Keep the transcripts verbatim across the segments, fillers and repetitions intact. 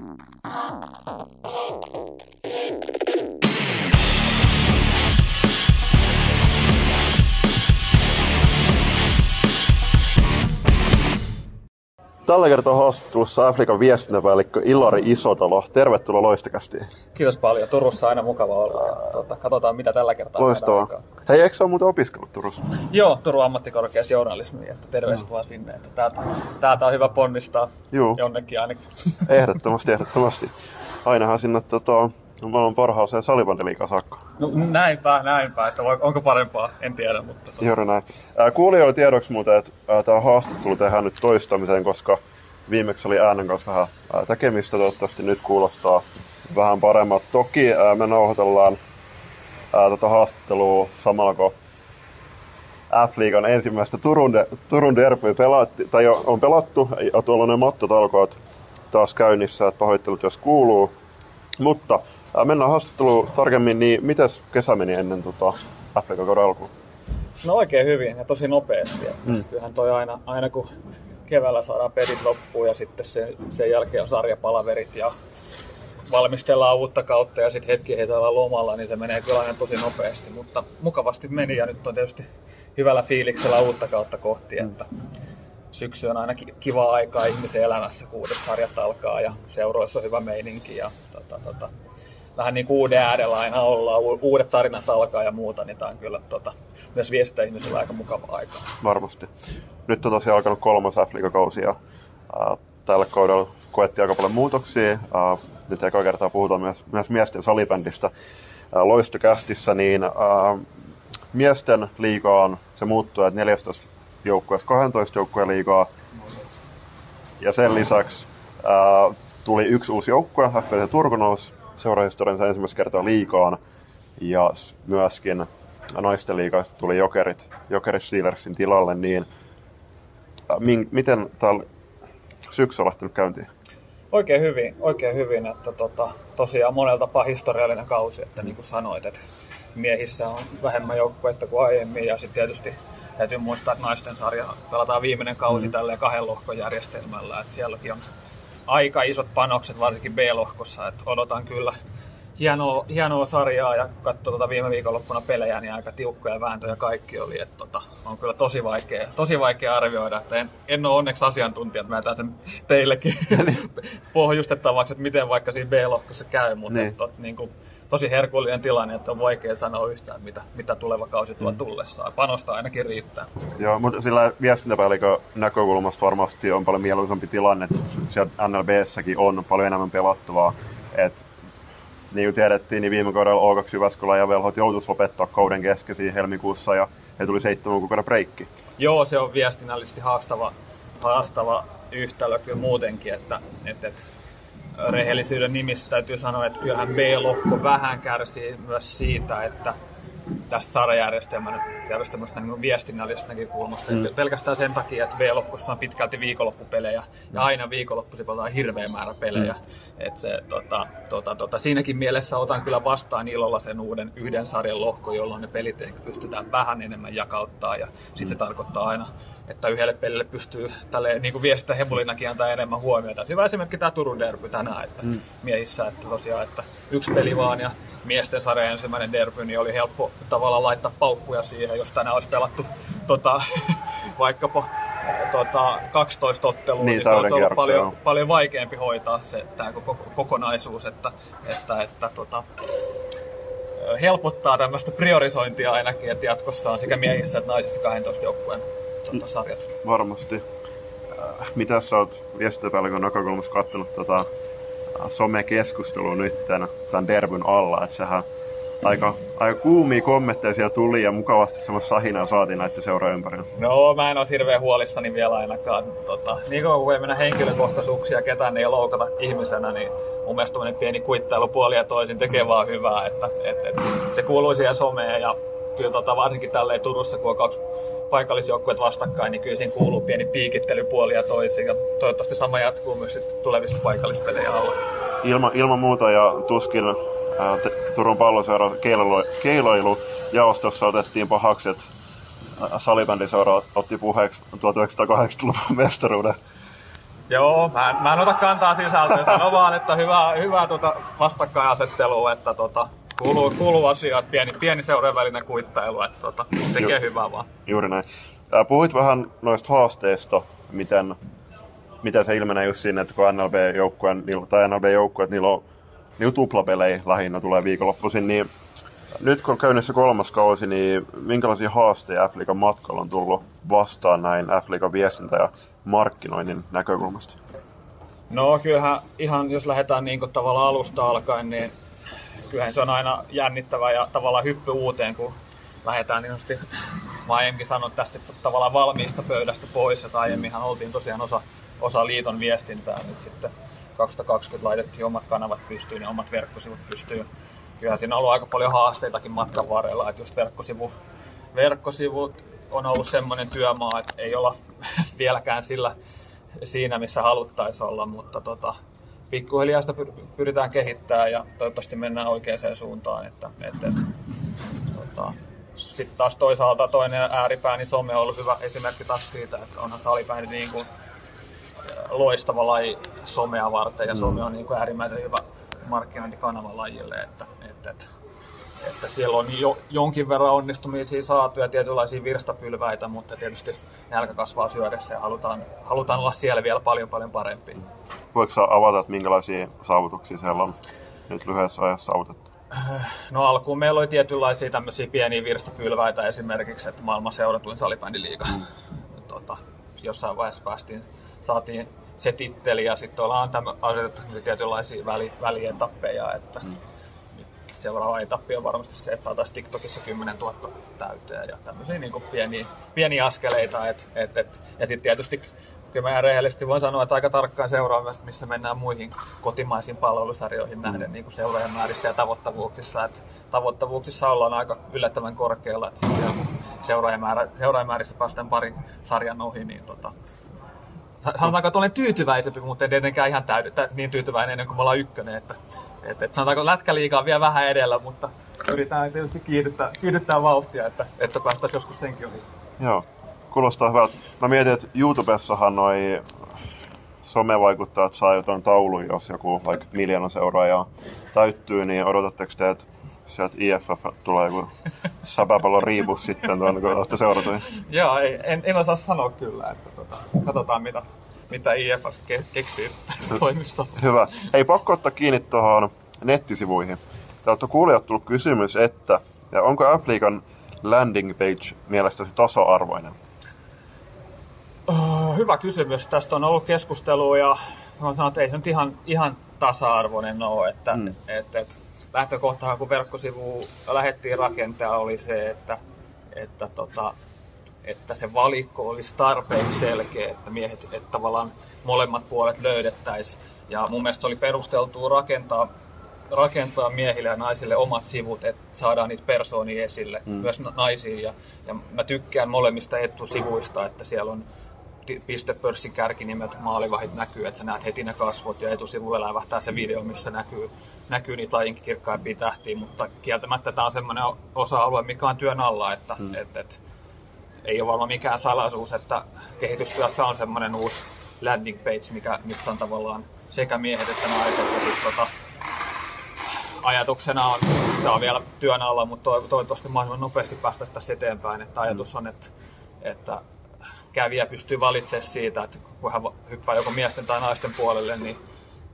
Tällä kertaa haastattelussa Afrikan viestintäpäällikkö Ilari Isotalo. Tervetuloa Loistokästiin. Kiitos paljon. Turussa aina mukava olla. Tuota, katsotaan mitä tällä kertaa. Loistavaa. Hei, eikö sä ole muuten opiskellut Turussa? Joo, Turun ammattikorkeassa journalismiin. Terveiset mm. vaan sinne. Että täältä, täältä on hyvä ponnistaa. Juu. Jonnekin ainakin. Ehdottomasti, ehdottomasti. Ainahan sinne tota, maailman parhaaseen salibandiliigaan saakka. No näinpä, näinpä. Että onko parempaa? En tiedä, mutta... Tota... Juuri näin. Kuulijoille tiedoksi muuten, että tämä haastattelu tehdään nyt toistamiseen, koska viimeksi oli äänen kanssa vähän tekemistä. Toivottavasti nyt kuulostaa vähän paremmalta. Toki me nauhoitellaan tätä haastattelua samalla, kun F-liigan ensimmäistä Turun, de- Turun derbyä pelatti, tai on pelattu. Ja tuolla on ne mattotalkoot taas käynnissä, että pahoittelut jos kuuluu. Mutta mennään haastatteluun tarkemmin, niin mitäs kesä meni ennen tota F B C kauden alkuun? No oikein hyvin ja tosi nopeasti. Mm. Kyllähän toi aina, aina kun keväällä saadaan pelit loppuun ja sitten sen, sen jälkeen on sarjapalaverit ja valmistellaan uutta kautta ja sitten hetki heitellään lomalla, niin se menee kyllä aina tosi nopeasti. Mutta mukavasti meni ja nyt on tietysti hyvällä fiiliksellä uutta kautta kohti. Mm. Että syksy on aina kivaa aikaa ihmisen elämässä, kun uudet sarjat alkaa ja seuroissa on hyvä meininki. Ja, tota, tota, vähän niin kuin uuden äärellä aina ollaan, uudet tarinat alkaa ja muuta, niin tämä on kyllä tota, myös viestittää ihmisillä aika mukava aika. Varmasti. Nyt on tosiaan alkanut kolmas F-liigakausi ja äh, tällä kaudella koettiin aika paljon muutoksia. Äh, nyt ekaa kertaa puhutaan myös, myös miesten salibändistä äh, Loistokästissä, niin äh, miesten liigaan se muuttuu, että neljätoista joukkueessa kaksitoista joukkueen liigaa ja sen lisäksi äh, tuli yksi uusi joukkue, F B C Turku nousi seurahistoriansa ensimmäistä kertaa liigaan ja myöskin naisten liigasta tuli Jokerit, Jokerit Steelersin tilalle, niin min, miten täällä syksy on lähtenyt käyntiin? Oikein hyvin, oikein hyvin, että tota, tosiaan monelta tapaa historiallinen kausi, että niin kuin sanoit, että miehissä on vähemmän joukkuetta kuin aiemmin ja sitten tietysti täytyy muistaa, että naisten sarja pelataan viimeinen kausi mm. tälleen kahden lohkon järjestelmällä, että sielläkin on aika isot panokset, varsinkin B-lohkossa, että odotan kyllä hienoa, hienoa sarjaa ja katsoin tuota viime viikonloppuna pelejä, niin aika tiukkoja vääntöjä kaikki oli, että tota, on kyllä tosi vaikea, tosi vaikea arvioida, että en, en ole onneksi asiantuntija, että mä jätän teillekin pohjustettavaksi, että miten vaikka siinä B-lohkossa käy, mutta niin. Tot, niin kuin, tosi herkullinen tilanne, että on vaikea sanoa yhtään, mitä, mitä tuleva kausi tuo tullessaan. Panosta ainakin riittää. Joo, mutta sillä viestintäpäällikön näkökulmasta varmasti on paljon mieluisampi tilanne. Siellä N L B:ssäkin on paljon enemmän pelattavaa. Et, niin kuin tiedettiin, niin viime kaudella O kaksi Jyväskylä ja velhot joutuisi lopettaa kauden kesken helmikuussa ja he tuli seitsemän kuukauden breikki. Joo, se on viestinnällisesti haastava, haastava yhtälö kyllä muutenkin, että... että, että rehellisyyden nimissä täytyy sanoa, että kyllähän B-lohko vähän kärsii myös siitä, että tästä sarajärjestelmästä niin viestinnällisestä näkökulmasta. Mm. Pelkästään sen takia, että B-lohkossa on pitkälti viikonloppupelejä ja aina viikonloppuisin pelataan hirveä määrä pelejä. Mm. Et se, tota, tota, tota, siinäkin mielessä otan kyllä vastaan ilolla sen uuden yhden sarjan lohko, jolloin ne pelit ehkä pystytään vähän enemmän jakauttaa. Ja sitten se mm. tarkoittaa aina, että yhdelle pelille pystyy tälleen, niin kuin viestintä hemulinakin antaa enemmän huomiota. Et hyvä esimerkki tämä Turun derby tänään, että mm. miehissä, että tosiaan, että yksi peli vaan ja miesten sarjan ensimmäinen derby, niin oli helppo tavallaan laittaa paukkuja siihen, jos tänään olisi pelattu tota, vaikkapa tota, kaksitoista ottelua, niin, niin se olisi ollut paljon, paljon vaikeampi hoitaa se, tämä koko, kokonaisuus, että, että, että tota, helpottaa tämmöistä priorisointia ainakin, että jatkossa on sekä miehissä että naisissa kaksitoista joukkueen tota, sarjat. Varmasti. Mitä sä oot viestintäpäällikön näkökulmassa kattonut tota somekeskustelua nyt tämän, tämän derbyn alla, että sehän aika, aika kuumia kommentteja siellä tuli ja mukavasti semmoista sahinaa saatiin näiden seuraa ympärillä. No mä en ole hirveän huolissani vielä ainakaan. Tota, niin kun ei mennä henkilökohtaisuuksia, ketään ei loukata ihmisenä, niin mun mielestä pieni kuittailu puoli ja toisin tekee vaan hyvää, että et, et, se kuuluu siihen someen ja kyllä tota, varsinkin tälleen Turussa, kun on kaksi paikallisjoukkueet vastakkain, niin kyllä siinä kuuluu pieni piikittely puoli ja toisin ja toivottavasti sama jatkuu myös sit tulevissa paikallispelejä alla. Ilman ilma muuta ja tuskin Turun palloseuran keiloilujaostossa otettiin pahakset. Salibändiseura otti puheeksi tuhatyhdeksänsataakahdeksankymmentäluvun mestaruuden. Joo, mä en, mä en ota kantaa sisältöön. Sano vaan, että hyvää hyvä, tota, vastakkainasettelua, että tota, kuuluu, kuuluu asiat, pieni, pieni seuran välinen kuittailu, että tota, tekee Ju- hyvää vaan. Juuri näin. Puhuit vähän noista haasteista, miten, miten se ilmenee just siinä, että kun N L B-joukkueet, niillä on niillä tuplapelejä lähinnä tulee viikonloppuisin, niin nyt kun on käynnissä kolmas kausi, niin minkälaisia haasteja F-liigan matkalla on tullut vastaan näin F-liigan viestintä ja markkinoinnin näkökulmasta? No kyllähän ihan, jos lähdetään niin kuin tavallaan alusta alkaen, niin kyllähän se on aina jännittävä ja tavallaan hyppy uuteen, kun lähdetään niin sanotusti, mä aiemminkin sanon tästä tavallaan valmiista pöydästä pois, että aiemminhan oltiin tosiaan osa, osa liiton viestintää, nyt sitten kaksituhattakaksikymmentä laitettiin omat kanavat pystyyn ja omat verkkosivut pystyyn. Kyllähän siinä on ollut aika paljon haasteitakin matkan varrella, että just verkkosivu, verkkosivut on ollut semmoinen työmaa, että ei olla vieläkään sillä, siinä, missä haluttaisiin olla, mutta tota, pikkuhiljaa sitä pyritään kehittämään ja toivottavasti mennään oikeaan suuntaan. Että, et, et, tota. Sitten taas toisaalta toinen ääripää, niin some on ollut hyvä esimerkki taas siitä, että onhan salipäin niin kuin loistava laji somea varten ja some on niin kuin äärimmäisen hyvä markkinointikanava lajille, että, että, että, että siellä on jo, jonkin verran onnistumisia saatu ja tietynlaisia virstapylväitä, mutta tietysti nälkä kasvaa syödessä ja halutaan, halutaan olla siellä vielä paljon paljon parempia. Voitko sä avata, että minkälaisia saavutuksia siellä on nyt lyhyessä ajassa saavutettu? No alkuun meillä oli tietynlaisia tämmöisiä pieniä virstapylväitä esimerkiksi, että maailman seuratuin salibändiliiga. Mm. Tota, jossain vaiheessa päästiin, saatiin se titteli ja sitten ollaan tämmö, asetettu tietynlaisia väli, välietappeja. Että mm. nyt seuraava etappi on varmasti se, että saataisiin TikTokissa kymmenentuhatta täyteen ja tämmöisiä niin kuin pieniä, pieniä askeleita. Et, et, et, ja sitten tietysti kyllä mä rehellisesti voin sanoa, että aika tarkkaan seuraa myös, missä mennään muihin kotimaisiin palvelusarjoihin nähden niin kuin seuraajamäärissä ja tavoittavuuksissa. Et tavoittavuuksissa ollaan aika yllättävän korkealla. Seuraajamäärä, seuraajamäärissä päästään pari sarjan ohi, niin tota, sanotaanko, että olen tyytyväisempi, mutta en tietenkään ihan täydy, niin tyytyväinen ennen kuin me ollaan ykkönen. Että, et, et sanotaanko, että lätkäliiga on vielä vähän edellä, mutta yritetään tietysti kiihdyttää, kiihdyttää vauhtia, että, että päästäisiin joskus senkin ohi. Joo. Kuulostaa hyvältä. Mä mietin, että YouTubessahan noi somevaikuttajat saa jotain tauluja, jos joku vaikka miljoona seuraajaa täyttyy, niin odotatteko te, että sieltä I F F tulee joku säpäpallon riipus sitten, tuon, kun olette seuratuja? Joo, ei, en, en osaa sanoa kyllä, että tota, katsotaan mitä, mitä I F F ke, keksii toimistoon. Hyvä. Hei, pakko ottaa kiinni tuohon nettisivuihin. Täältä on kuulijat tullut kysymys, että onko F-liigan landing page mielestäsi tasa-arvoinen? Hyvä kysymys. Tästä on ollut keskustelua ja olen sanonut, että ei se nyt ihan, ihan tasa-arvoinen ole. Että, mm. et, et, lähtökohtahan, kun verkkosivu lähdettiin rakentaa, oli se, että, että, tota, että se valikko olisi tarpeeksi selkeä, että miehet, että tavallaan molemmat puolet löydettäisiin. Ja mun mielestä oli perusteltua rakentaa rakentaa miehille ja naisille omat sivut, että saadaan niitä persoonia esille, mm. myös naisiin. Ja, ja mä tykkään molemmista etusivuista, että siellä on pistepörssin kärkinimet, maalivahit näkyy, että sä näet heti ne kasvot ja etusivuilla lävähtää se video, missä näkyy, näkyy niitä lajin kirkkaimpia tähtiä, mutta kieltämättä tämä on semmoinen osa-alue, mikä on työn alla, että mm. et, et, ei ole varmaan mikään salaisuus, että kehitystyössä on semmoinen uusi landing page, mikä, missä on tavallaan sekä miehet että naiset, että ajatuksena on, tämä on vielä työn alla, mutta toivottavasti mahdollisimman nopeasti päästä tässä eteenpäin. Että ajatus on, että, että kävijä pystyy valitsemaan siitä, että kun hän hyppää joko miesten tai naisten puolelle, niin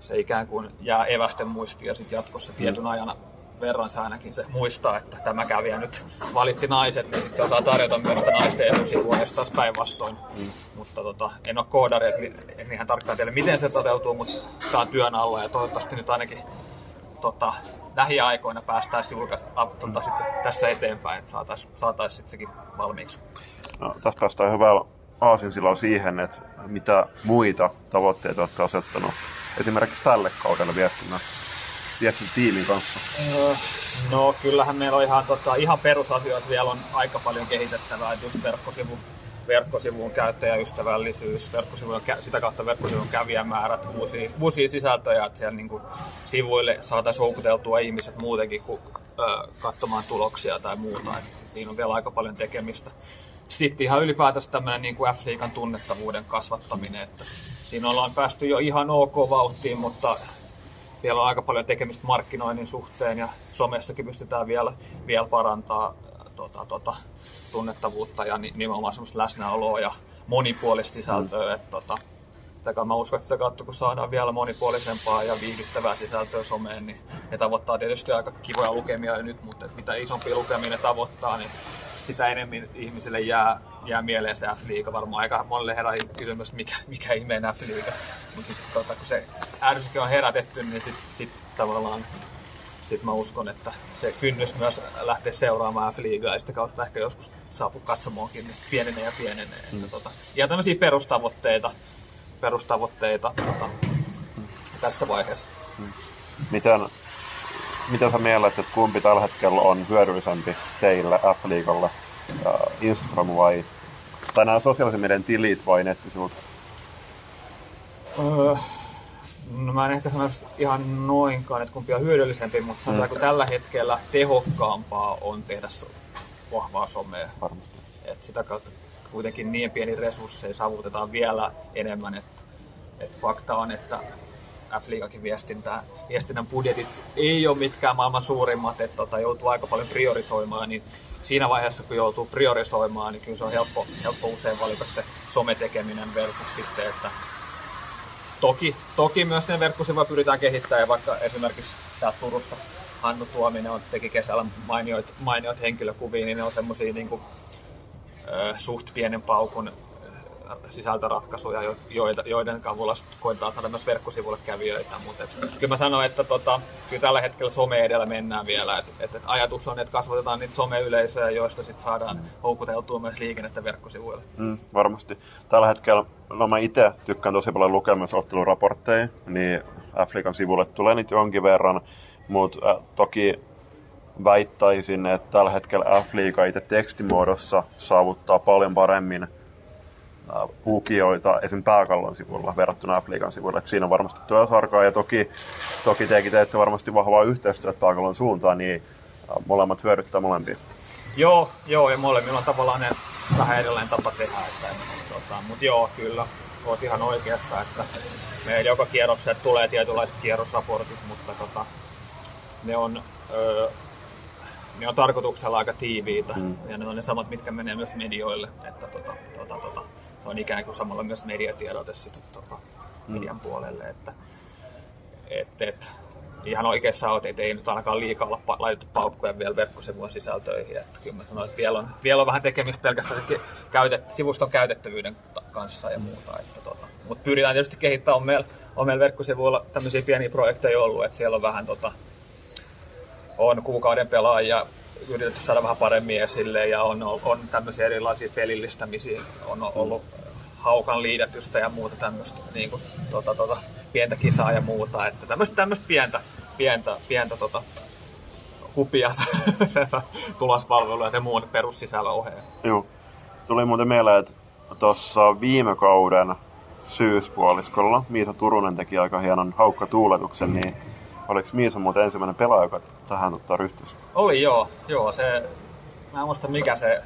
se ikään kuin jää evästen muistiin ja sitten jatkossa tietyn ajan verran se ainakin se muistaa, että tämä kävijä nyt valitsi naiset, niin sitten se saa tarjota myös sitä naisten etusivua ja taas päinvastoin. Mm. Mutta tota, en ole koodari, en ihan tarkkaan tiedä, miten se toteutuu, mutta tämä on työn alla ja toivottavasti nyt ainakin Tota, lähiaikoina päästäisiin julkaista tota, mm. tässä eteenpäin, että saataisiin saatais sekin valmiiksi. No, tässä päästään hyvällä aasinsilla siihen, että mitä muita tavoitteita olette asettanut esimerkiksi tälle kaudelle viestinnän, viestinnän tiimin kanssa? No, no kyllähän meillä on ihan, tota, ihan perusasioita vielä on aika paljon kehitettävää, että just verkkosivu, verkkosivun käyttäjäystävällisyys, verkkosivun, sitä kautta verkkosivun kävijämäärät, uusia, uusia sisältöjä, että siellä niin kuin sivuille saataisiin houkuteltua ihmiset muutenkin kuin ö, katsomaan tuloksia tai muuta. Et siinä on vielä aika paljon tekemistä. Sitten ihan ylipäätänsä tämmöinen niin kuin F-liigan tunnettavuuden kasvattaminen, että Siinä ollaan päästy jo ihan ok vauhtiin, mutta vielä on aika paljon tekemistä markkinoinnin suhteen ja somessakin pystytään vielä, vielä parantamaan tota, tota, tunnettavuutta ja nimenomaan semmoista läsnäoloa ja monipuolista sisältöä. Et, tota, mä uskon, että sitä kautta kun saadaan vielä monipuolisempaa ja viihdyttävää sisältöä someen, niin ne tavoittaa tietysti aika kivoja lukemia nyt, mutta mitä isompia lukemia ne tavoittaa, niin sitä enemmän ihmisille jää, jää mieleen se F-liiga. Varmaan aika monelle herää kysymys, mikä, mikä ihmeen F-liiga. Mutta tota, kun se äänyskin on herätetty, niin sitten sit tavallaan sit mä uskon, että se kynnys myös lähtee seuraamaan F-liigaa ja sitä kautta ehkä joskus saapuu katsomoonkin, niin pienenee ja pienenee. Mm. Ja, tota, ja tämmöisiä perustavoitteita. perustavoitteita tota, tässä vaiheessa. Miten, miten sä mielet, että kumpi tällä hetkellä on hyödyllisempi teille, F-liigalle, Instagram vai, tai nämä sosiaalisen median tilit vai nettisivut? Öö, no mä en ehkä sano ihan noinkaan, että kumpi on hyödyllisempi, mutta sanotaan, hmm. tällä hetkellä tehokkaampaa on tehdä vahvaa somea. Varmasti. Et sitä kautta kuitenkin niin pieni resursseja savutetaan vielä enemmän. Et, et fakta on, että F-liigakin viestinnän budjetit ei ole mitkään maailman suurimmat, että tota, joutuu aika paljon priorisoimaan. Niin siinä vaiheessa, kun joutuu priorisoimaan, niin kyllä se on helppo, helppo usein valita se sometekeminen versus sitten, että toki, toki myös ne verkkosivua pyritään kehittämään, ja vaikka esimerkiksi tää Turusta Hannu Tuominen on, teki kesällä mainioit, mainioit henkilökuvia, niin ne on semmosia niinku suht pienen paukun sisältöratkaisuja, joiden avulla koetaan saada myös verkkosivuille kävijöitä. Mutta kyllä mä sanoin, että tota, kyllä tällä hetkellä some edellä mennään vielä. Et, et, et ajatus on, että kasvatetaan niitä someyleisöjä, joista sit saadaan houkuteltua myös liikennettä verkkosivuille. Mm, varmasti. Tällä hetkellä, no mä itse tykkään tosi paljon lukea myös otteluraportteja, niin F-liigan sivulle tulee niitä jonkin verran, mutta äh, toki väittäisin, että tällä hetkellä F-liiga itse tekstimuodossa saavuttaa paljon paremmin lukijoita esim. Pääkallon sivulla verrattuna F-liigan sivuilla. Siinä on varmasti työsarkaa ja toki, toki tekin teette varmasti vahvaa yhteistyötä Pääkallon suuntaan, niin molemmat hyödyttää molempia. Joo, joo ja molemmilla on tavallaan ne vähän edelleen tapa tehdä. Tota, mutta joo, kyllä, olet ihan oikeassa, että meillä joka kierrokselle tulee tietynlaiset kierrosraportit, mutta tota, ne on Öö, ne on tarkoituksella aika tiiviitä mm. ja ne on ne samat, mitkä menee myös medioille, että tota, tota, tota, se on ikään kuin samalla myös mediatiedote sitten tota, mm. median puolelle, että et, et, ihan oikeassa olet, ettei nyt ainakaan liikaa olla pa- laitettu paukkuja vielä verkkosivujen sisältöihin, että kyllä mä sanoin, että vielä on, vielä on vähän tekemistä pelkästään käytet, sivuston käytettävyyden kanssa ja muuta, että tota, mutta pyritään tietysti kehittämään, on meillä, on meillä verkkosivuilla tämmöisiä pieniä projekteja ollut, että siellä on vähän tota, on kuukauden pelaajia yritetty saada vähän paremmin esille ja on, on tämmöisiä erilaisia pelillistämisiä, on ollut haukan liidätystä ja muuta tämmöistä niin kuin, tota, tota, pientä kisaa ja muuta, että tämmöistä, tämmöistä pientä, pientä, pientä tota, hupia tulospalvelua ja sen muun perussisällön oheen. Joo. Tuli muuten mieleen, että tuossa viime kauden syyspuoliskolla Miisa Turunen teki aika hienon haukkatuuletuksen, niin oliko Miisa muuten ensimmäinen pelaaja, joka tähän ottaa ryhtys? Oli joo. joo se, mä en muista mikä se,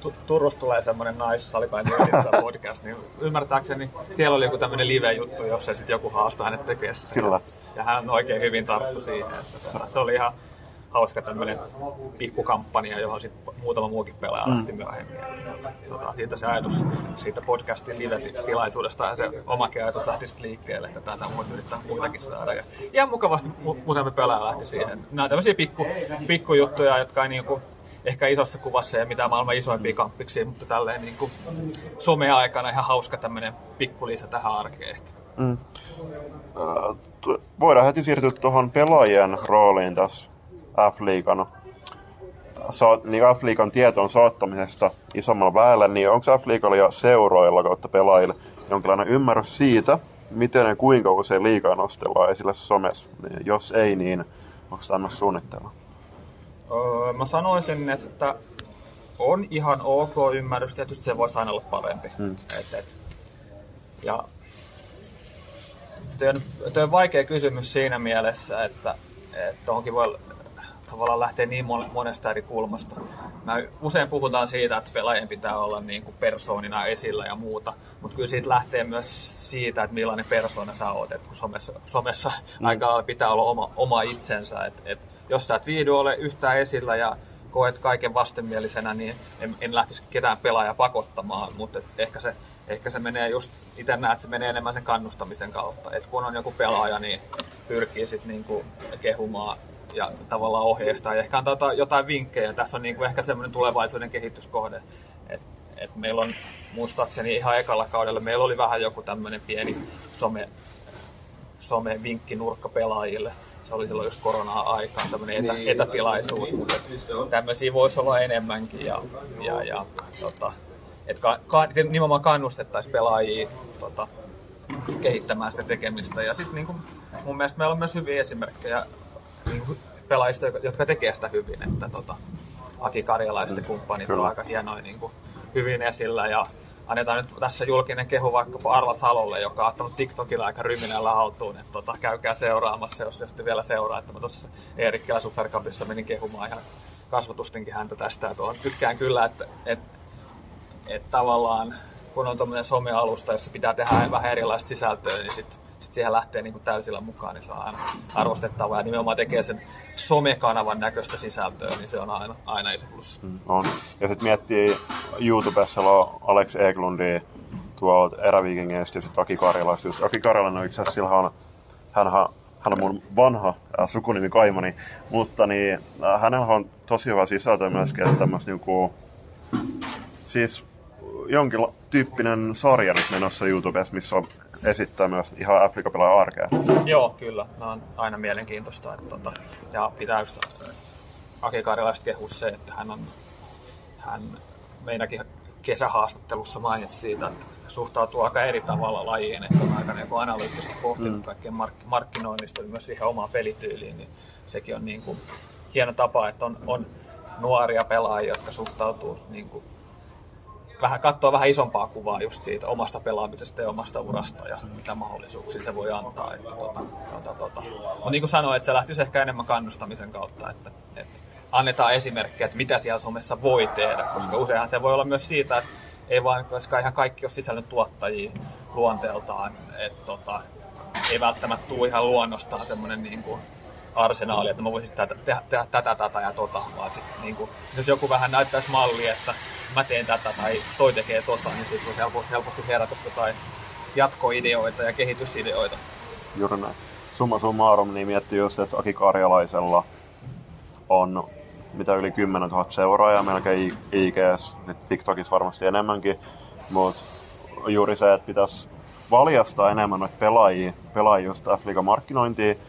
tu, Turussa tulee semmoinen naissalipainyrittäjä podcast, niin ymmärtääkseni siellä oli joku tämmöinen live-juttu, jos ei sitten joku haastaa hänet tekee sitä. Kyllä. Ja hän oikein hyvin tarttui siihen. Että se oli ihan hauska tämmöinen pikkukampanja, johon sitten muutama muukin pelaaja mm. lähti myöhemmin. Tota, siitä se ajatus siitä podcastin live-tilaisuudesta ja se omakin ajatus lähti sitten liikkeelle, että täältä muut yrittää muitakin saada. Ja ihan mukavasti mu- useampi pelaaja lähti siihen. Nämä on tämmöisiä pikku, pikkujuttuja, jotka ei niinku, ehkä isossa kuvassa ja mitään maailman isoimpia kamppiksiä, mutta tälleen niinku some-aikana ihan hauska tämmöinen pikkulisä tähän arkeen ehkä. Mm. Voidaan heti siirtyä tuohon pelaajien rooliin tässä F-liigan, niin F-liigan tietoon saattamisesta isommalla väellä, niin onko F-liigalla ja seuroilla kautta pelaajilla jonkinlainen ymmärrys siitä, miten ja kuinka usein liigaa nostellaan esille somessa? Jos ei, niin onko tämä myös suunnitteilla? Öö, mä sanoisin, että on ihan ok ymmärrys, tietysti se voisi aina olla parempi. Hmm. Et, et. Ja toi on vaikea kysymys siinä mielessä, että tuohonkin voi tavallaan lähtee niin monesta eri kulmasta. Mä usein puhutaan siitä, että pelaajien pitää olla niin kuin persoonina esillä ja muuta, mutta kyllä siitä lähtee myös siitä, että millainen persoona sä oot, että kun somessa, somessa mm. aika pitää olla oma, oma itsensä, että et, jos sä et viihdy ole yhtään esillä ja koet kaiken vastenmielisenä, niin en, en lähtisi ketään pelaajaa pakottamaan, mutta et ehkä se Ehkä se menee just, itse näet, se menee enemmän sen kannustamisen kautta. Et kun on joku pelaaja, niin pyrkii sitten niinku kehumaan ja tavallaan ohjeistaa ja ehkä antaa jotain vinkkejä. Tässä on niinku ehkä semmoinen tulevaisuuden kehityskohde. Et, et meillä on, muistaakseni ihan ekalla kaudella, meillä oli vähän joku tämmöinen pieni some, some-vinkkinurkka pelaajille. Se oli silloin just koronaa aikaan, tämmöinen etä, etätilaisuus, mutta tämmöisiä voisi olla enemmänkin. Ja, ja, ja, tota, että nimenomaan kannustettaisiin pelaajia tota, kehittämään sitä tekemistä. Ja sitten niin mun mielestä meillä on myös hyviä esimerkkejä niin pelaajista, jotka tekee sitä hyvin. Että, tota, Aki Karjalainen ja kumppanit on aika hienoja niin kuin, hyvin esillä. Ja annetaan nyt tässä julkinen kehu vaikkapa Arla Salolle, joka on ottanut TikTokilla aika ryminällä haltuun. Että, tota, käykää seuraamassa, jos sitten vielä seuraa. Että mä tuossa Eerikkilä Super Cupissa menin kehumaan ihan kasvatustinkin häntä tästä. Ja tuolla tykkään kyllä, että et, että tavallaan kun on tommoinen some-alusta, jossa pitää tehdä vähän erilaista sisältöä, niin sitten sit siihen lähtee niin kuin täysillä mukaan, niin se on aina arvostettavaa. Ja nimenomaan tekee sen somekanavan näköistä sisältöä, niin se on aina, aina iso plus. Mm, on. Ja sitten miettii, YouTubessa on Alex Eglundia tuolta Eräviikingeistä ja sitten Aki Karjalaista. Just Aki Karjalainen on itse asiassa, on, hänhän, hän on mun vanha äh, sukunimi Kaimani, mutta niin, äh, hänellä on tosi hyvä sisältö myöskin, että tämmöistä niinku... Siis jonkin tyyppinen sarja nyt menossa YouTubessa, missä on esittää myös ihan F-liiga-pelaajan arkea. Joo, kyllä. Nämä on aina mielenkiintoista. Että, tota, ja pitää just Aki Karjalaista kehua se, että hän on hän meidänkin kesähaastattelussa mainitsi siitä, että suhtautuu aika eri tavalla lajiin. Että on aika niin analyyttisesti pohtinut mm. kaikkien mark- markkinoinnista ja myös siihen omaan pelityyliin. Niin sekin on niin kuin hieno tapa, että on, on nuoria pelaajia, jotka suhtautuu niin kuin vähän katsoa vähän isompaa kuvaa just siitä omasta pelaamisesta ja omasta urasta ja mitä mahdollisuuksia se voi antaa. Että tuota, tuota, tuota. Mutta niin kuin sanoin, että se lähtisi ehkä enemmän kannustamisen kautta, että, että annetaan esimerkkejä, että mitä siellä somessa voi tehdä, koska useinhan se voi olla myös siitä, että ei vaan ihan kaikki ole sisällön tuottajia luonteeltaan, että tota, ei välttämättä tule ihan luonnostaan semmoinen niin kuin arsenaali, että mä voisin tehdä, tehdä, tehdä tätä, tätä ja tota, vaan sit, niin kuin, jos joku vähän näyttäisi mallia, että mä teen tätä tai toi tekee tota, niin siitä on helposti, helposti herätä jotain jatkoideoita ja kehitysideoita. Juuri näin. Summa summarum, niin miettii just, että Aki Karjalaisella on mitä yli kymmenen tuhatta seuraajaa, melkein I G:ssä, TikTokissa varmasti enemmänkin, mutta juuri se, että pitäisi valjastaa enemmän noita pelaajia, pelaajia just F-liigan markkinointiin.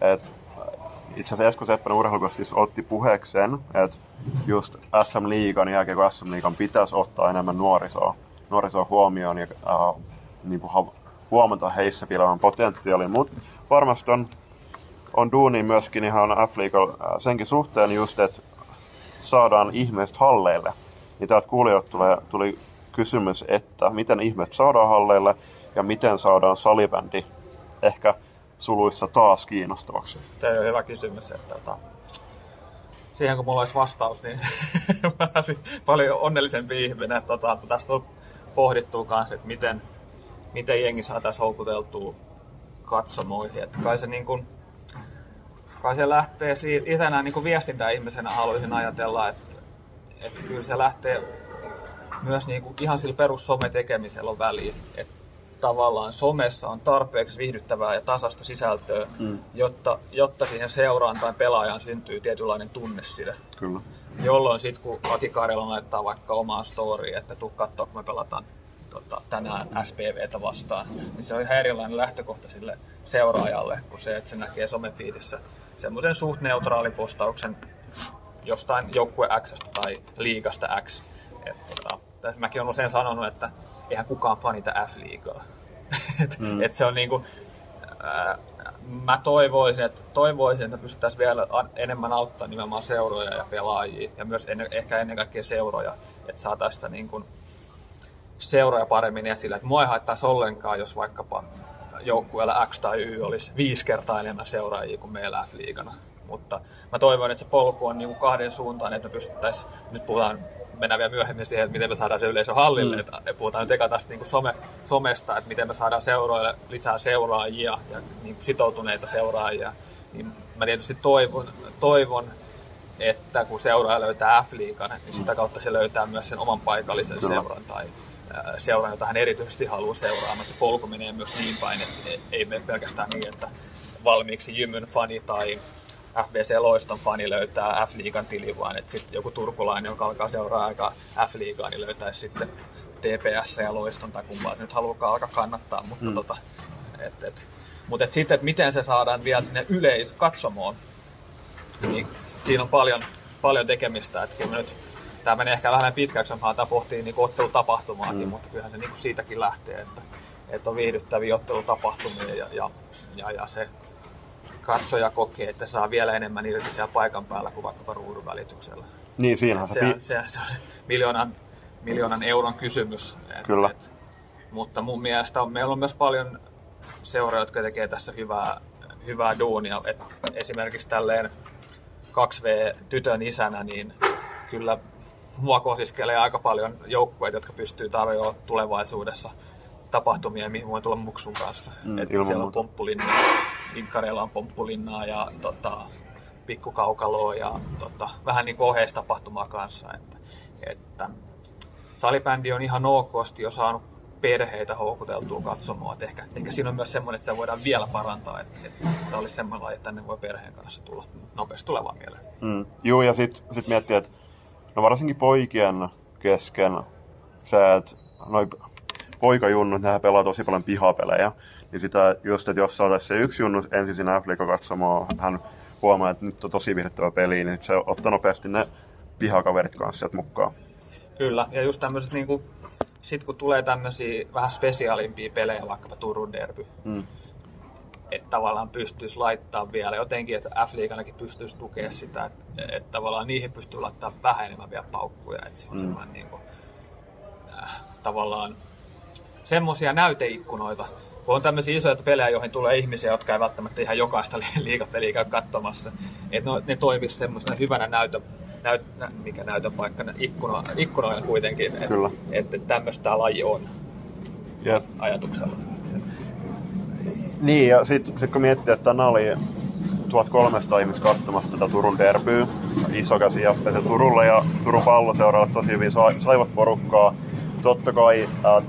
Et itse asiassa Esko Seppänen urheilukastissa otti puheeksi sen, että just S M-liigan jälkeen, kun S M-liigan pitäisi ottaa enemmän nuorisoa, nuorisoa huomioon ja äh, niin kuin huomata heissä piilevän potentiaalin. Mutta varmasti on, on duuni myöskin ihan F-liigan senkin suhteen just, että saadaan ihmiset halleille. Niin täältä kuulijoilta tuli, tuli kysymys, että miten ihmiset saadaan halleille ja miten saadaan salibändi ehkä suluissa taas kiinnostavaksi? Tämä on hyvä kysymys. Että, että siihen kun mulla olisi vastaus, niin mä olisin paljon onnellisempi ihminen. Että, että tästä on pohdittu myös, että miten, miten jengi saataisiin houkuteltua katsomoihin. Että kai, se niin kuin, kai se lähtee siitä, itse näin niin viestintäihmisenä haluaisin ajatella, että, että kyllä se lähtee myös niin kuin ihan sillä perussometekemisellä on väliä. Että tavallaan somessa on tarpeeksi viihdyttävää ja tasasta sisältöä, mm. jotta, jotta siihen seuraan tai pelaajaan syntyy tietynlainen tunne sille. Kyllä. Jolloin sitten kun Aki Karjalainen laittaa vaikka omaan storyin, että tuu katsoa, kun me pelataan tota, tänään S P V:tä vastaan, niin se on ihan erilainen lähtökohta sille seuraajalle kuin se, että se näkee somefiidissä semmoisen suht neutraalin postauksen jostain joukkue X:stä tai liigasta X. Et, tota, mäkin olen usein sanonut, että eihän kukaan fanita F-liigaa. et, mm. et se on niinku, ää, mä toivoisin, että toivoisin, että pystyttäisiin vielä enemmän auttaa nimenomaan seuroja ja pelaajia ja myös ennen, ehkä ennen kaikkea seuroja, että saataisiin sitä niinku seuroja paremmin esille. Et mua ei haittaisi ollenkaan, jos vaikkapa joukkueella X tai Y olisi viisi kertaa enemmän seuraajia kuin meillä F-liigana. Mutta mä toivon, että se polku on niinku kahden suuntaan, että me pystyttäisiin, nyt puhutaan mennään vielä myöhemmin siihen, että miten me saadaan se yleisö hallille. Mm. Et puhutaan nyt eka tästä niin some, somesta, että miten me saadaan seuroille lisää seuraajia ja niin sitoutuneita seuraajia. Niin mä tietysti toivon, toivon että kun seuraaja löytää F-liigan, niin sitä kautta se löytää myös sen oman paikallisen no. seuran tai seuran, jota hän erityisesti haluaa seuraa, mutta se polku menee myös niin päin, että ei mene pelkästään niin, että valmiiksi Jymyn fani tai F B C Eloiston fani löytää F-liigan tilin, vaan että sitten joku turkulainen, joka alkaa seuraa aika F-liigaa, niin löytäisi sitten T P S ja Eloiston tai kumpaa nyt haluaa alkaa kannattaa, mutta mm. tota, et, et. Mut et sitten, että miten se saadaan vielä sinne yleiskatsomoon, niin siinä on paljon, paljon tekemistä, että kyllä nyt tämä menee ehkä vähän pitkäksi, mutta tämä pohtii niin ottelutapahtumaakin, mm. mutta kyllähän se niin siitäkin lähtee, että, että on viihdyttäviä ottelutapahtumia ja, ja, ja, ja se katsoja kokee, että saa vielä enemmän irti siellä paikan päällä kuin vaikkapa ruudun välityksellä. Niin, siinähän se... Se, se, se on miljoonan, miljoonan euron kysymys. Et, Kyllä. Et, mutta mun mielestä on, meillä on myös paljon seuraa, jotka tekee tässä hyvää, hyvää duunia. Et esimerkiksi tälleen kaksi V-tytön isänä, niin kyllä mua kosiskelee aika paljon joukkueita, jotka pystyy tarjoamaan tulevaisuudessa tapahtumia, mihin voi tulla muksun kanssa. Mm, Et siellä muuta. On pomppulinnaa, Inkareilla on pomppulinnaa ja tota, pikkukaukaloa ja tota, vähän niin kuin oheistapahtumaa kanssa. Että, että salibändi on ihan okosti jo saanut perheitä houkuteltua katsomaan. Et ehkä, ehkä siinä on myös semmoinen, että se voidaan vielä parantaa. Että, että tämä olisi semmoinen laji, että tänne voi perheen kanssa tulla nopeasti tulevaan mieleen. Mm, juu, ja sitten sit miettii, että no varsinkin poikien kesken se, että noi poikajunnut, nehän pelaa tosi paljon pihapelejä, niin sitä just, että jos saataisiin se yksi junnu ensin siinä F-liigan katsomaan, hän huomaa, että nyt on tosi viihdyttävä peli, niin se ottaa nopeasti ne pihakaverit kanssa sieltä mukaan. Kyllä, ja just tämmöiset, niin kun, sit kun tulee tämmöisiä vähän spesiaalimpia pelejä, vaikkapa Turun derby, mm. että tavallaan pystyisi laittaa vielä jotenkin, että F-liiganakin pystyisi tukea sitä, että, että tavallaan niihin pystyy laittamaan vähän enemmän vielä paukkuja, että se on mm. sellainen niin kun, äh, tavallaan semmoisia näyteikkunoita, kun on tämmöisiä isoja pelejä, joihin tulee ihmisiä, jotka ei välttämättä ihan jokaista liigapeliä käy katsomassa. Että ne toimisi semmoisena hyvänä näytön, näyt, mikä näytön paikkana, ikkuna, ikkunoina kuitenkin. Että et, et tämmöistä tämä laji on yep. ajatuksella. Niin, ja sitten sit kun miettii, että tänään oli tuhatkolmesataa ihmistä katsomassa tätä Turun derbyä, iso käsi F B C Turulle ja Turun palloseuralle tosi hyvin saivat porukkaa. Totta kai äh,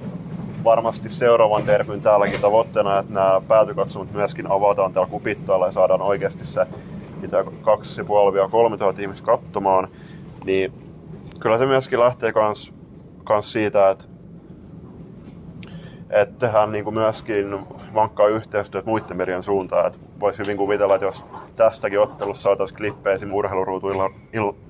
varmasti seuraavan derpyn täälläkin tavoitteena, että nämä päätykatsomut myöskin avataan täällä Kupittaalla ja saadaan oikeasti se mitä kaksi pilkku viisi kolme tuhatta ihmistä katsomaan, niin kyllä se myöskin lähtee kans, kans siitä, että, että tehdään niin kuin myöskin vankkaa yhteistyötä muiden merien suuntaan. Että voisi hyvin kuvitella, että jos tästäkin ottelussa saataisiin klippejä esimerkiksi urheiluruutuun, illan,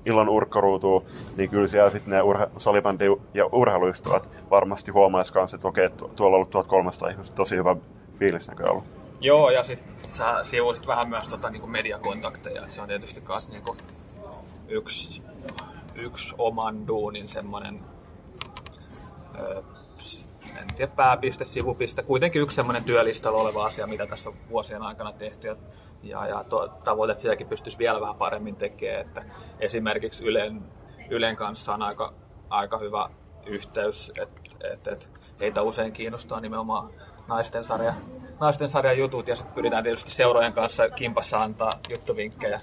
illan urkkaruutuun, niin kyllä siellä sitten ne urhe- salibändi ja urheiluystävät varmasti huomaisi kanssa, että okei, tuolla on ollut tuhatkolmesataa ihmistä, tosi hyvä fiilis näköjään ollut. Joo, ja sitten sä sivuisit vähän myös tota, niin kuin mediakontakteja, että se on tietysti myös niin kuin yksi, yksi oman duunin semmoinen... Öö, en tiedä, pääpiste, sivupiste, kuitenkin yksi semmoinen työlistalla oleva asia, mitä tässä on vuosien aikana tehty ja, ja, ja to, tavoite, että sielläkin pystyisi vielä vähän paremmin tekemään, että esimerkiksi Ylen, Ylen kanssa on aika, aika hyvä yhteys, että et, et, heitä usein kiinnostaa nimenomaan naisten sarja, naisten sarjan jutut ja sitten pyritään tietysti seurojen kanssa kimpassa antaa juttuvinkkejä,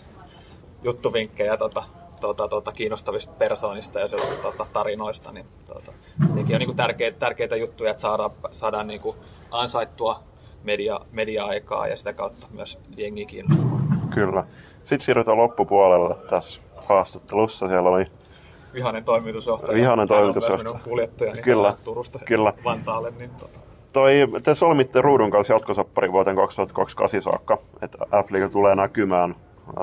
juttuvinkkejä tota, Tuota, tuota, kiinnostavista persoonista ja se, tuota, tarinoista, niin tuota, nekin on niin kuin tärkeitä, tärkeitä juttuja, että saadaan, saadaan niin kuin ansaittua media, media-aikaa ja sitä kautta myös jengiä kiinnostumaan. Kyllä. Sitten siirrytään loppupuolelle tässä haastattelussa. Siellä oli Vihanen toimitusjohtaja. Vihanen toimitusjohtaja. Minun kuljettajani kyllä, Turusta kyllä. Vantaalle. Niin, tuota. Toi, te solmitte Ruudun kanssa jatkosoppari vuoteen kaksituhattakaksikymmentäkahdeksan saakka, että F-liiga tulee näkymään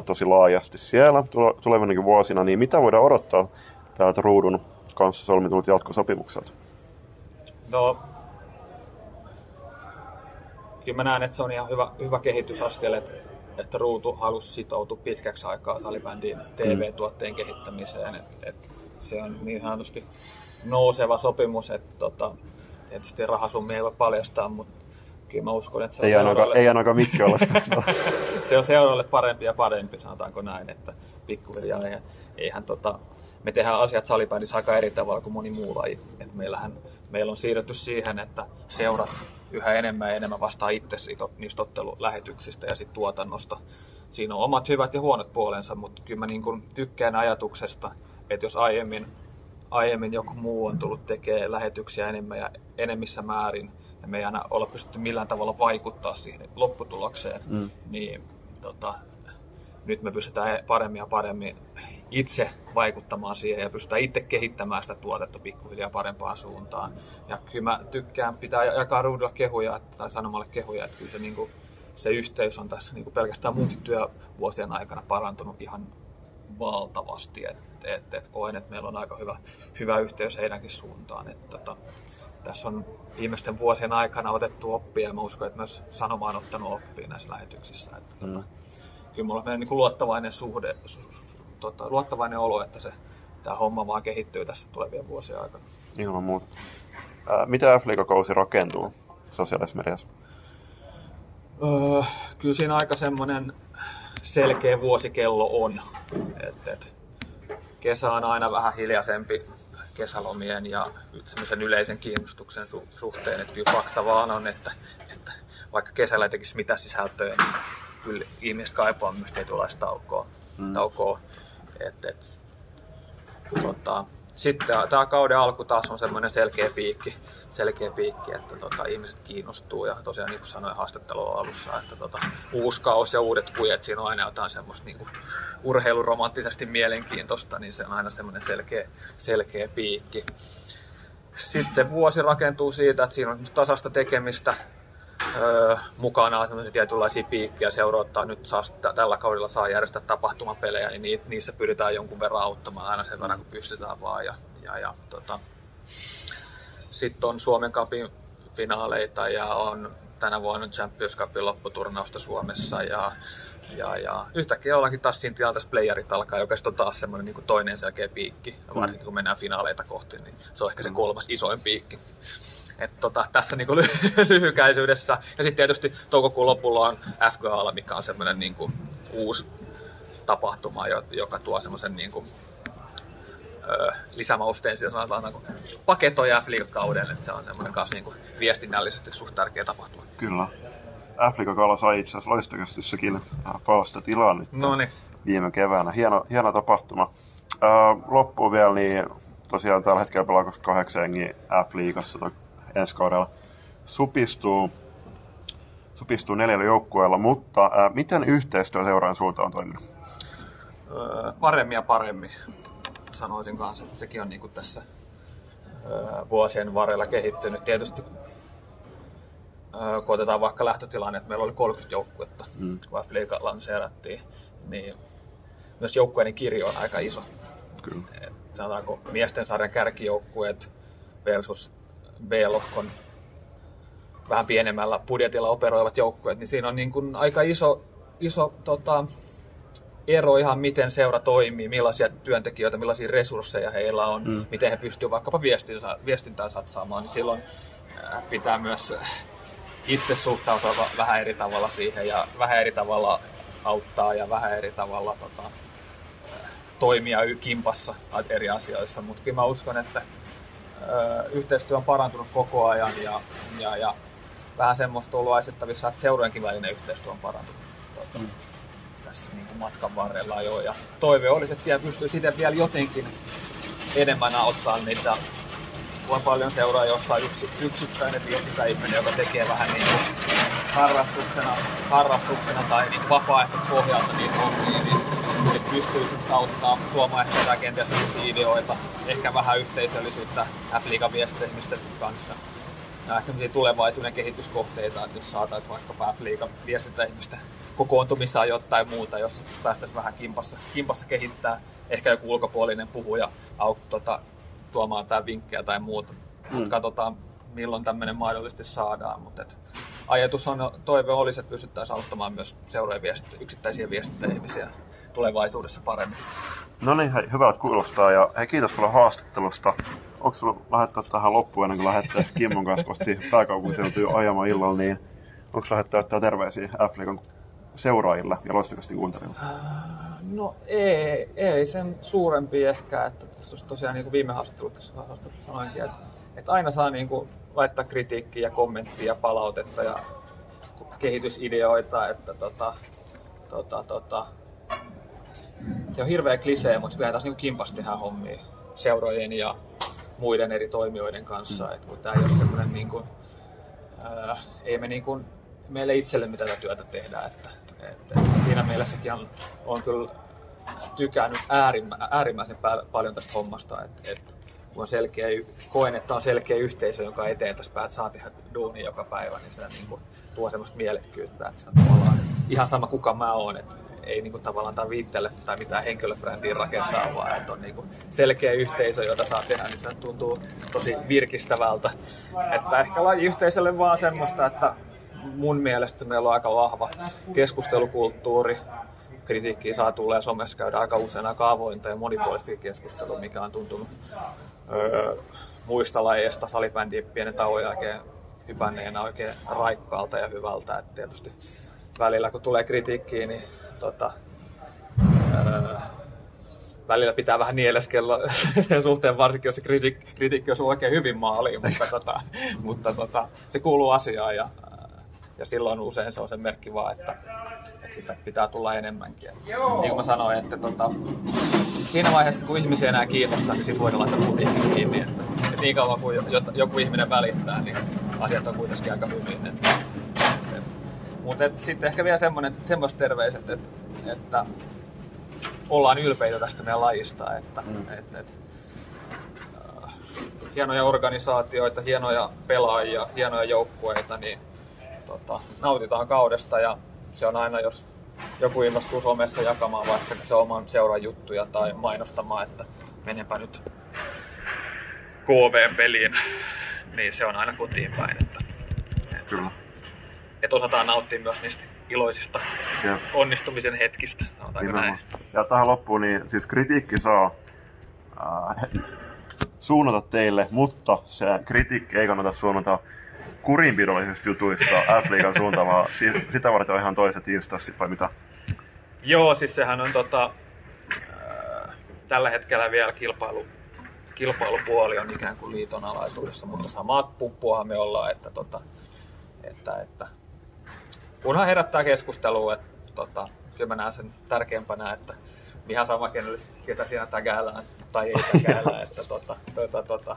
tosi laajasti siellä tulevinakin vuosina, niin mitä voidaan odottaa täältä Ruudun kanssa solmitulta jatkosopimukselta? No, kyllä mä näen, että se on ihan hyvä, hyvä kehitysaskel, että, että Ruutu halusi sitoutua pitkäksi aikaa salibändin T V-tuotteen mm. kehittämiseen. Että, että se on niin sanotusti nouseva sopimus, että tota, tietysti rahasummia ei voi paljastaa, mutta kyllä mä uskon, että se ei on ainakaan mikki olla. Se on seuraavalle parempi ja parempi, sanotaanko näin, että pikkuhiljaa eihän, eihän tota, me tehdään asiat salibändissä aika eri tavalla kuin moni muu laji. Et meillähän, meillä on siirrytty siihen, että seurat yhä enemmän ja enemmän vastaa itse niistä ottelulähetyksistä ja sit tuotannosta. Siinä on omat hyvät ja huonot puolensa, mutta kyllä mä niin kun tykkään ajatuksesta, että jos aiemmin, aiemmin joku muu on tullut tekemään lähetyksiä enemmän ja enemmissä määrin, ja me ei aina olla pystytty millään tavalla vaikuttaa siihen lopputulokseen, mm. niin tota, nyt me pystytään paremmin ja paremmin itse vaikuttamaan siihen ja pystytään itse kehittämään sitä tuotetta pikkuhiljaa parempaan suuntaan. Ja kyllä mä tykkään pitää jakaa Ruudulla kehuja tai Sanomalle kehuja, että kyllä se, niin kuin, se yhteys on tässä niin kuin pelkästään munkin työvuosien aikana parantunut ihan valtavasti. Et, et, et koen, että meillä on aika hyvä, hyvä yhteys heidänkin suuntaan. Et, tota, tässä on viimeisten vuosien aikana otettu oppia ja mä uskon, että myös Sanoma on ottanut oppia näissä lähetyksissä. Et, mm. tota, kyllä mulla on niin kuin luottavainen suhde. Su, su, Tota, luottavainen olo, että se, tämä homma vaan kehittyy tässä tulevien vuosien aikana. Ilman muuta. Ää, mitä F-liigakausi rakentuu sosiaalisessa mediassa? Öö, kyllä siinä aika semmoinen selkeä vuosikello on. Et, et, kesä on aina vähän hiljaisempi kesälomien ja semmoisen yleisen kiinnostuksen su- suhteen. Et kyllä fakta vaan on, että, että vaikka kesällä ei tekisi mitään sisältöä, niin kyllä ihmiset kaipaa myös tietynlaista taukoa. Mm. taukoa. Et, et, tota, sitten tämä kauden alku taas on semmoinen selkeä piikki, selkeä piikki että tota, ihmiset kiinnostuu ja tosiaan niin kuin sanoin haastattelua alussa, että tota, uusi kaos ja uudet kujet, siinä on aina jotain semmoista niin kuin urheiluromanttisesti mielenkiintoista, niin se on aina semmoinen selkeä, selkeä piikki. Sitten se vuosi rakentuu siitä, että siinä on tasaista tekemistä. Öö, mukana on sellaisia tietynlaisia piikkejä seurauttaa. Nyt saa, tällä kaudella saa järjestää tapahtumapelejä, niin niitä, niissä pyritään jonkun verran auttamaan aina sen verran, kun pystytään vaan. Ja, ja, ja, tota. Sitten on Suomen Cupin finaaleita ja on tänä vuonna Champions Cupin lopputurnausta Suomessa. Ja, ja, ja. Yhtäkkiä ollaankin taas siinä tilanteessa playerit alkaa, joka on taas semmoinen niin kuin toinen selkeä piikki. Varsinkin kun mennään finaaleita kohti, niin se on ehkä se kolmas isoin piikki. Et tota, tässä niinku ly- lyhykäisyydessä. Ja sitten tietysti toukokuun lopulla on F K A, mikä on semmoinen niinku uusi tapahtuma, joka tuo semmoisen niinku, öö, lisämausteen paketoja F-liigakaudelle. Se on semmoinen kanssa niinku viestinnällisesti suht tärkeä tapahtuma. Kyllä. F-liigakaala sai itse asiassa loistokäsityssäkin palsta tilaa nyt viime keväänä. Hieno, hieno tapahtuma. Öö, loppuun vielä, niin tosiaan tällä hetkellä pelaa kaksikymmentäkahdeksan jengiä F-liigassa. Ensi kaudella supistuu, supistuu neljällä joukkueella, mutta ää, miten yhteistyö seuraan suuntaan on toiminut? Öö, paremmin ja paremmin sanoisin kanssa, että sekin on niin kuin tässä öö, vuosien varrella kehittynyt. Tietysti öö, kun otetaan vaikka lähtötilanne, että meillä oli kolmekymmentä joukkuetta, mm. kun F-liiga lanseerattiin, niin myös joukkueiden kirjo on aika iso. Kyllä. Et sanotaanko miesten sarjan kärkijoukkueet versus B-lohkon vähän pienemmällä budjetilla operoivat joukkueet, niin siinä on niin kuin aika iso, iso tota, ero ihan miten seura toimii, millaisia työntekijöitä, millaisia resursseja heillä on, mm. miten he pystyvät vaikkapa viestintään, viestintään satsaamaan, niin silloin pitää myös itse suhtautua vähän eri tavalla siihen ja vähän eri tavalla auttaa ja vähän eri tavalla tota, toimia kimpassa eri asioissa, mutta kyllä mä uskon, että yhteistyö on parantunut koko ajan ja, ja, ja vähän semmoista on ollut aistettavissa, että seurojenkin välinen yhteistyö on parantunut tuota, mm. tässä niin kuin matkan varrella jo. Ja toive olisi, että siellä pystyy sitten vielä jotenkin enemmän auttaa niitä. On paljon seuraa, jossa on yksi, yksittäinen viestintäihminen, joka tekee vähän niin kuin harrastuksena, harrastuksena tai niin vapaaehtoispohjalta niitä hommia. Niin että pystyy auttaa tuomaan ehkä jotain kenties ideoita, ehkä vähän yhteisöllisyyttä F-liigan viestintäihmisten kanssa. Nämä ehkä tulevaisuuden kehityskohteita, että jos saataisiin vaikkapa F-liigan viestintäihmisten kokoontumisaan jotain muuta, jos päästäisiin vähän kimpassa, kimpassa kehittää, ehkä joku ulkopuolinen puhuja auttaa tuomaan tämä vinkkejä tai muuta. Mm. Katsotaan milloin tämmöinen mahdollisesti saadaan, mutta et ajatus on, toive olisi, että pystyttäisiin auttamaan myös seurojen viestintä, yksittäisiä viestintäihmisiä tulevaisuudessa paremmin. No niin, hei, hyvältä kuulostaa ja hei, kiitos paljon haastattelusta. Onko sinulla lähettää tähän loppuun ennen kuin lähettää Kimmon kanssa kohti pääkaupunkiseutua ajamaan illalla, niin onko lähettää terveisiä F-liigan seuroilla ja loistokastin kuuntelilla? No ei, ei sen suurempi ehkä, että tosiaan niin kuin viime haastattelussa sanoinkin, että, että aina saa niin kuin laittaa kritiikkiä ja kommenttia, palautetta ja kehitysideoita, että tota, tota, tota. Se on hirveä klisee, mutta kyllähän taas niin kuin kimpas tehdään hommia seurojen ja muiden eri toimijoiden kanssa, että kun tämä ei ole semmoinen niin kuin, ää, ei me niin kuin meille itsellemme tätä työtä tehdään, että, että, että siinä mielessäkin on, on kyllä tykännyt äärimmä, äärimmäisen paljon tästä hommasta, että, että on selkeä, koen, että on selkeä yhteisö, jonka eteen tässä päät saa tehdä duunia joka päivä, niin se niin kuin tuo semmoista mielekkyyttä, että se on tavallaan ihan sama kuka mä oon, että ei niin kuin tavallaan tarvitse itselle tai mitään henkilöbrändiä rakentaa, vaan että on niin kuin selkeä yhteisö, jota saa tehdä, niin se tuntuu tosi virkistävältä. Että ehkä lajiyhteisölle vaan semmoista, että mun mielestä meillä on aika vahva keskustelukulttuuri. Kritiikkiä saa tulla ja somessa käydään aika usein aika avointa ja monipuolista keskustelua, mikä on tuntunut öö, muista lajeista salibändiä pienen tauon jälkeen hypänneenä oikein raikkaalta ja hyvältä. Et tietysti välillä kun tulee kritiikkiä, niin tota, öö, välillä pitää vähän nieleskellä sen suhteen, varsinkin jos se kritiikki, kritiikki on oikein hyvin maaliin, mutta, tota, mutta tota, se kuuluu asiaan. Ja, Ja silloin usein se on se merkki vaan, että, että sitä pitää tulla enemmänkin. Niin kuin mä sanoin, että tota, siinä vaiheessa kun ihmisiä enää kiinnostaa, niin sit voidaan laittaa putiikkiin kiinni. Et, et niin kauan kuin joku ihminen välittää, niin asiat on kuitenkin aika hyvin. Mutta sitten ehkä vielä semmoiset terveiset, et, että ollaan ylpeitä tästä meidän lajista. Että, mm. et, et, äh, hienoja organisaatioita, hienoja pelaajia, hienoja joukkueita. Niin Tota, nautitaan kaudesta ja se on aina, jos joku innostuu somessa jakamaan vaikka se oman seuran juttuja tai mainostamaan, että menenpä nyt K V-peliin, niin se on aina kotiin päin. Että, Kyllä. Että osataan nauttia myös niistä iloisista Jep. onnistumisen hetkistä, sanotaanko näin. Ja tähän loppuun, niin siis kritiikki saa äh, suunnata teille, mutta se kritiikki ei kannata suunnata kurinpidollisista jutuista F-liigan suuntaan, vaan sitä varten on ihan toiset instanssit vai mitä? Joo, siis sehän on tota, äh, tällä hetkellä vielä kilpailu, kilpailupuoli on ikään kuin liiton alaisuudessa, mutta samat puppuahan me ollaan, että, tota, että, että kunhan herättää keskustelua, että tota, kyllä mä näen sen tärkeämpänä, että ihan sama ketä siinä tägäillään tai ei tägäillä, että tota, tota, tota,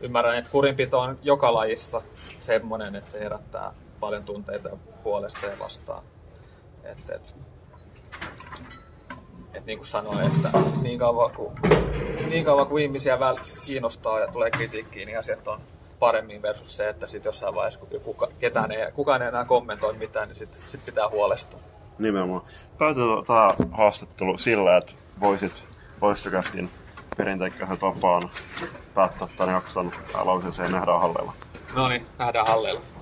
ymmärrän, että kurinpito on joka lajissa semmoinen, että se herättää paljon tunteita puolesta ja vastaan. Et, et, et niin kuin sanoin, että niin kauan kuin, niin kauan kuin ihmisiä kiinnostaa ja tulee kritiikkiä, niin asiat on paremmin versus se, että sit jossain vaiheessa kun kuka, ketään ei, kukaan ei enää kommentoi mitään, niin sit, sit pitää huolestua. Nimenomaan. Päätetään tämä haastattelu sillä, että voisit loistokästin perinteikköhän tapaan päättää tämän jakson lauseeseen nähdään Halleilla. No niin, nähdään Halleilla.